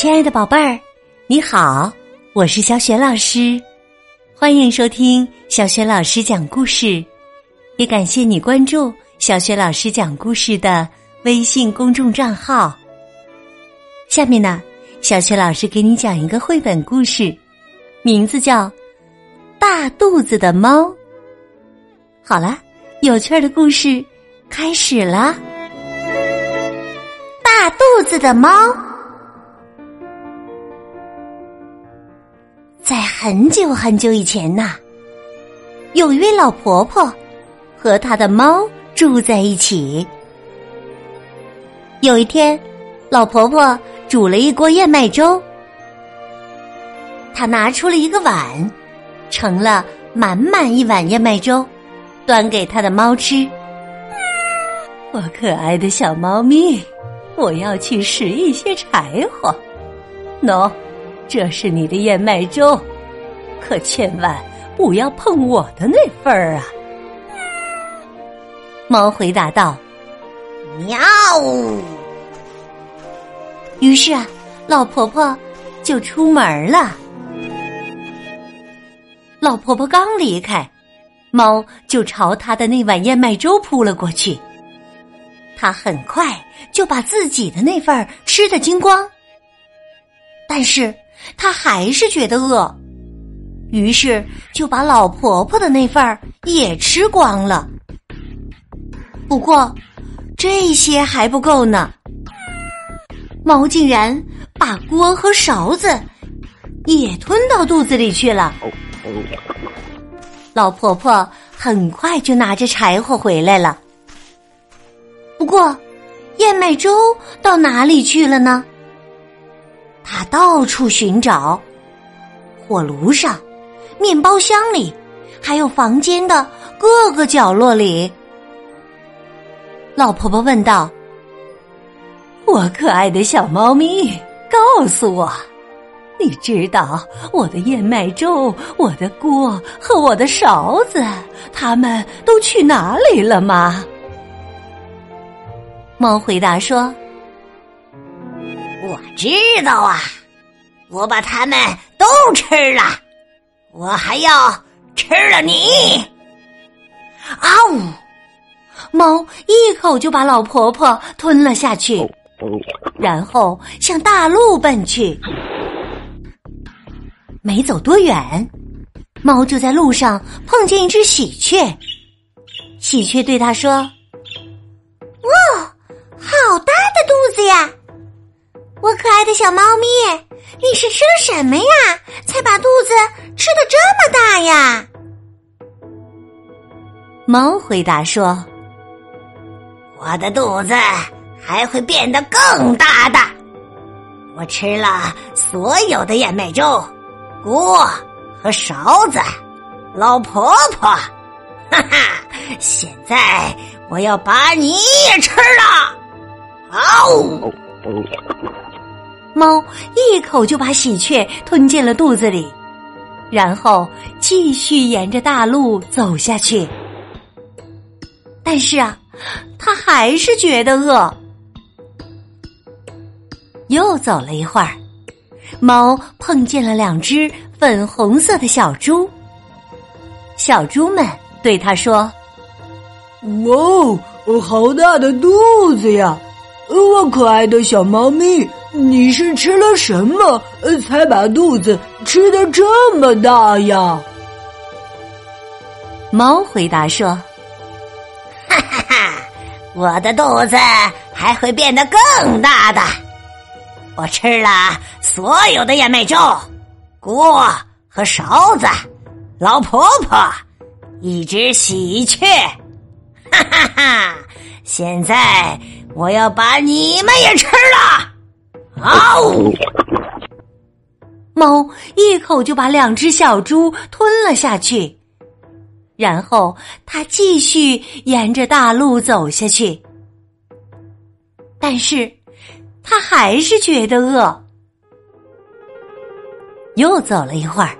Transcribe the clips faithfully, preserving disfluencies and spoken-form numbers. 亲爱的宝贝儿，你好，我是小雪老师，欢迎收听小雪老师讲故事，也感谢你关注小雪老师讲故事的微信公众账号。下面呢，小雪老师给你讲一个绘本故事，名字叫《大肚子的猫》。好了，有趣的故事开始了。大肚子的猫。在很久很久以前呐，有一位老婆婆和她的猫住在一起。有一天，老婆婆煮了一锅燕麦粥，她拿出了一个碗，盛了满满一碗燕麦粥，端给她的猫吃。我可爱的小猫咪，我要去拾一些柴火。喏，这是你的燕麦粥，可千万不要碰我的那份儿啊！猫回答道：“喵！”于是啊，老婆婆就出门了。老婆婆刚离开，猫就朝她的那碗燕麦粥扑了过去。她很快就把自己的那份吃得精光，但是他还是觉得饿，于是就把老婆婆的那份儿也吃光了。不过这些还不够呢，猫竟然把锅和勺子也吞到肚子里去了。老婆婆很快就拿着柴火回来了，不过燕麦粥到哪里去了呢？他到处寻找，火炉上、面包箱里，还有房间的各个角落里。老婆婆问道：“我可爱的小猫咪，告诉我，你知道我的燕麦粥、我的锅和我的勺子，它们都去哪里了吗？”猫回答说：“我知道啊，我把它们都吃了，我还要吃了你！”啊呜！猫一口就把老婆婆吞了下去，然后向大路奔去。没走多远，猫就在路上碰见一只喜鹊。喜鹊对它说：“哇，好大的肚子呀！我可爱的小猫咪，你是吃了什么呀，才把肚子吃得这么大呀？”猫回答说：“我的肚子还会变得更大的，我吃了所有的燕麦粥、锅和勺子、老婆婆，哈哈，现在我要把你也吃了！”嗷呜！猫一口就把喜鹊吞进了肚子里，然后继续沿着大路走下去。但是啊，它还是觉得饿。又走了一会儿，猫碰见了两只粉红色的小猪。小猪们对它说：“哇，好大的肚子呀！我可爱的小猫咪，你是吃了什么才把肚子吃得这么大呀？”猫回答说：“哈哈哈，我的肚子还会变得更大的，我吃了所有的燕麦粥、锅和勺子、老婆婆、一只喜鹊，哈哈哈，现在我要把你们也吃了！”嗷呜！猫一口就把两只小猪吞了下去，然后它继续沿着大路走下去。但是它还是觉得饿。又走了一会儿，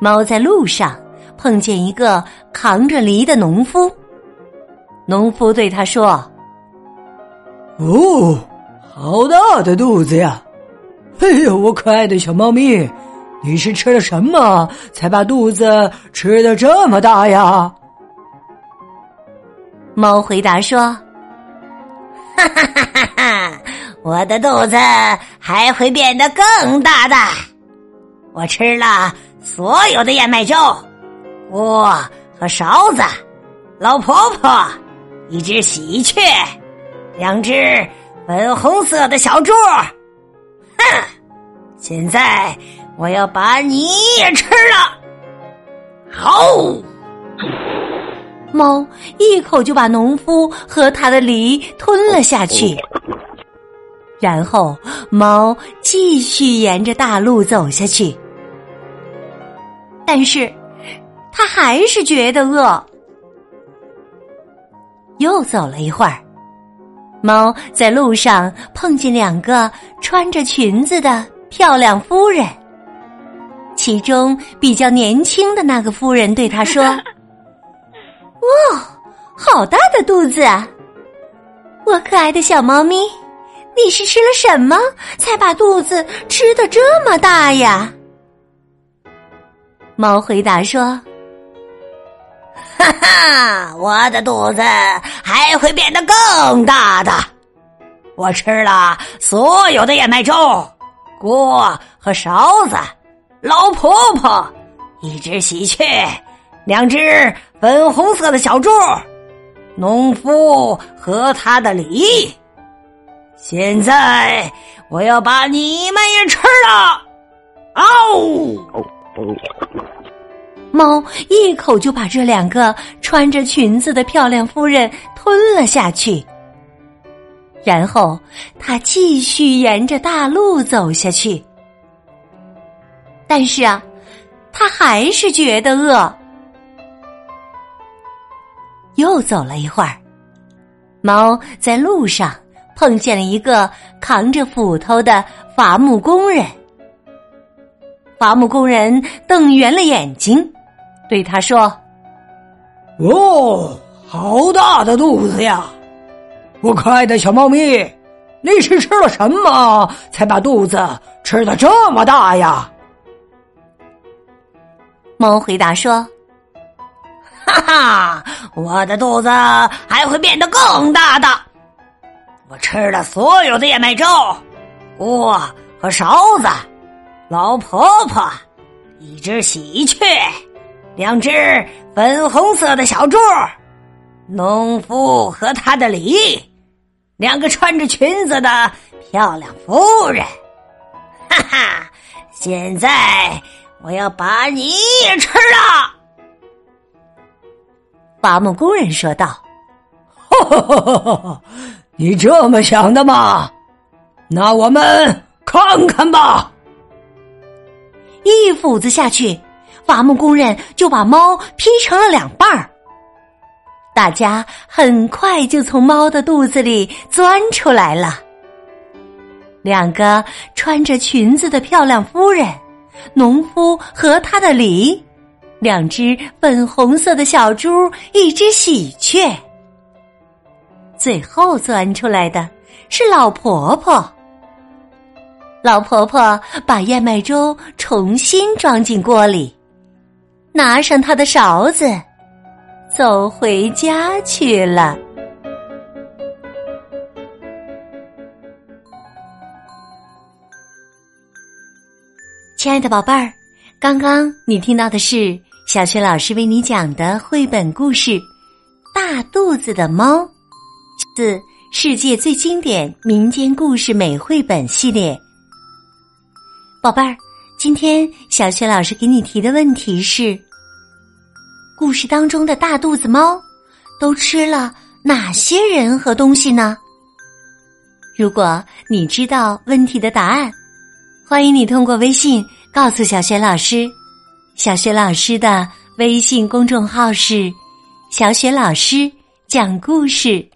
猫在路上碰见一个扛着犁的农夫。农夫对他说：“哦，好大的肚子呀！哎呦，我可爱的小猫咪，你是吃了什么才把肚子吃得这么大呀？”猫回答说：“哈哈哈哈哈，我的肚子还会变得更大的。我吃了所有的燕麦粥、锅和勺子、老婆婆、一只喜鹊、两只粉红色的小猪。哼，现在我要把你也吃了！”吼！猫一口就把农夫和他的梨吞了下去，然后猫继续沿着大路走下去。但是他还是觉得饿。又走了一会儿，猫在路上碰见两个穿着裙子的漂亮夫人，其中比较年轻的那个夫人对他说：“哇、哦，好大的肚子啊！我可爱的小猫咪，你是吃了什么才把肚子吃得这么大呀？”猫回答说：“哈哈，我的肚子还会变得更大的。我吃了所有的燕麦粥、锅和勺子、老婆婆、一只喜鹊、两只粉红色的小猪、农夫和他的梨。现在我要把你们也吃了！”哦！猫一口就把这两个穿着裙子的漂亮夫人吞了下去，然后它继续沿着大路走下去。但是啊，它还是觉得饿。又走了一会儿，猫在路上碰见了一个扛着斧头的伐木工人。伐木工人瞪圆了眼睛，对他说：“哦，好大的肚子呀！我可爱的小猫咪，你是吃了什么才把肚子吃得这么大呀？”猫回答说：“哈哈，我的肚子还会变得更大的。我吃了所有的燕麦粥、锅和勺子、老婆婆、一只喜鹊、两只粉红色的小猪、农夫和他的梨、两个穿着裙子的漂亮夫人。哈哈，现在我要把你也吃了！”伐木工人说道：“哈哈哈哈哈，你这么想的吗？那我们看看吧！”一斧子下去，伐木工人就把猫劈成了两半儿。大家很快就从猫的肚子里钻出来了。两个穿着裙子的漂亮夫人、农夫和他的梨、两只粉红色的小猪、一只喜鹊。最后钻出来的是老婆婆。老婆婆把燕麦粥重新装进锅里，拿上她的勺子，走回家去了。亲爱的宝贝儿，刚刚你听到的是小雪老师为你讲的绘本故事《大肚子的猫》，自《世界最经典民间故事美绘本》系列。宝贝儿，今天小雪老师给你提的问题是：故事当中的大肚子猫都吃了哪些人和东西呢？如果你知道问题的答案，欢迎你通过微信告诉小雪老师。小雪老师的微信公众号是小雪老师讲故事，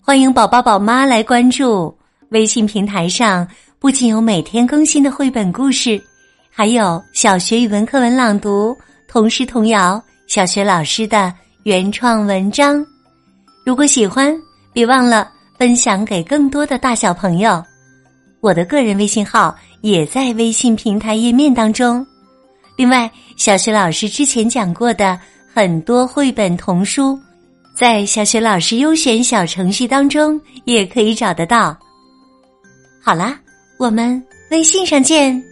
欢迎宝宝宝妈来关注。微信平台上不仅有每天更新的绘本故事，还有小学语文课文朗读、童诗童谣、小学老师的原创文章。如果喜欢，别忘了分享给更多的大小朋友。我的个人微信号也在微信平台页面当中。另外，小雪老师之前讲过的很多绘本童书，在小雪老师优选小程序当中也可以找得到。好啦，我们微信上见。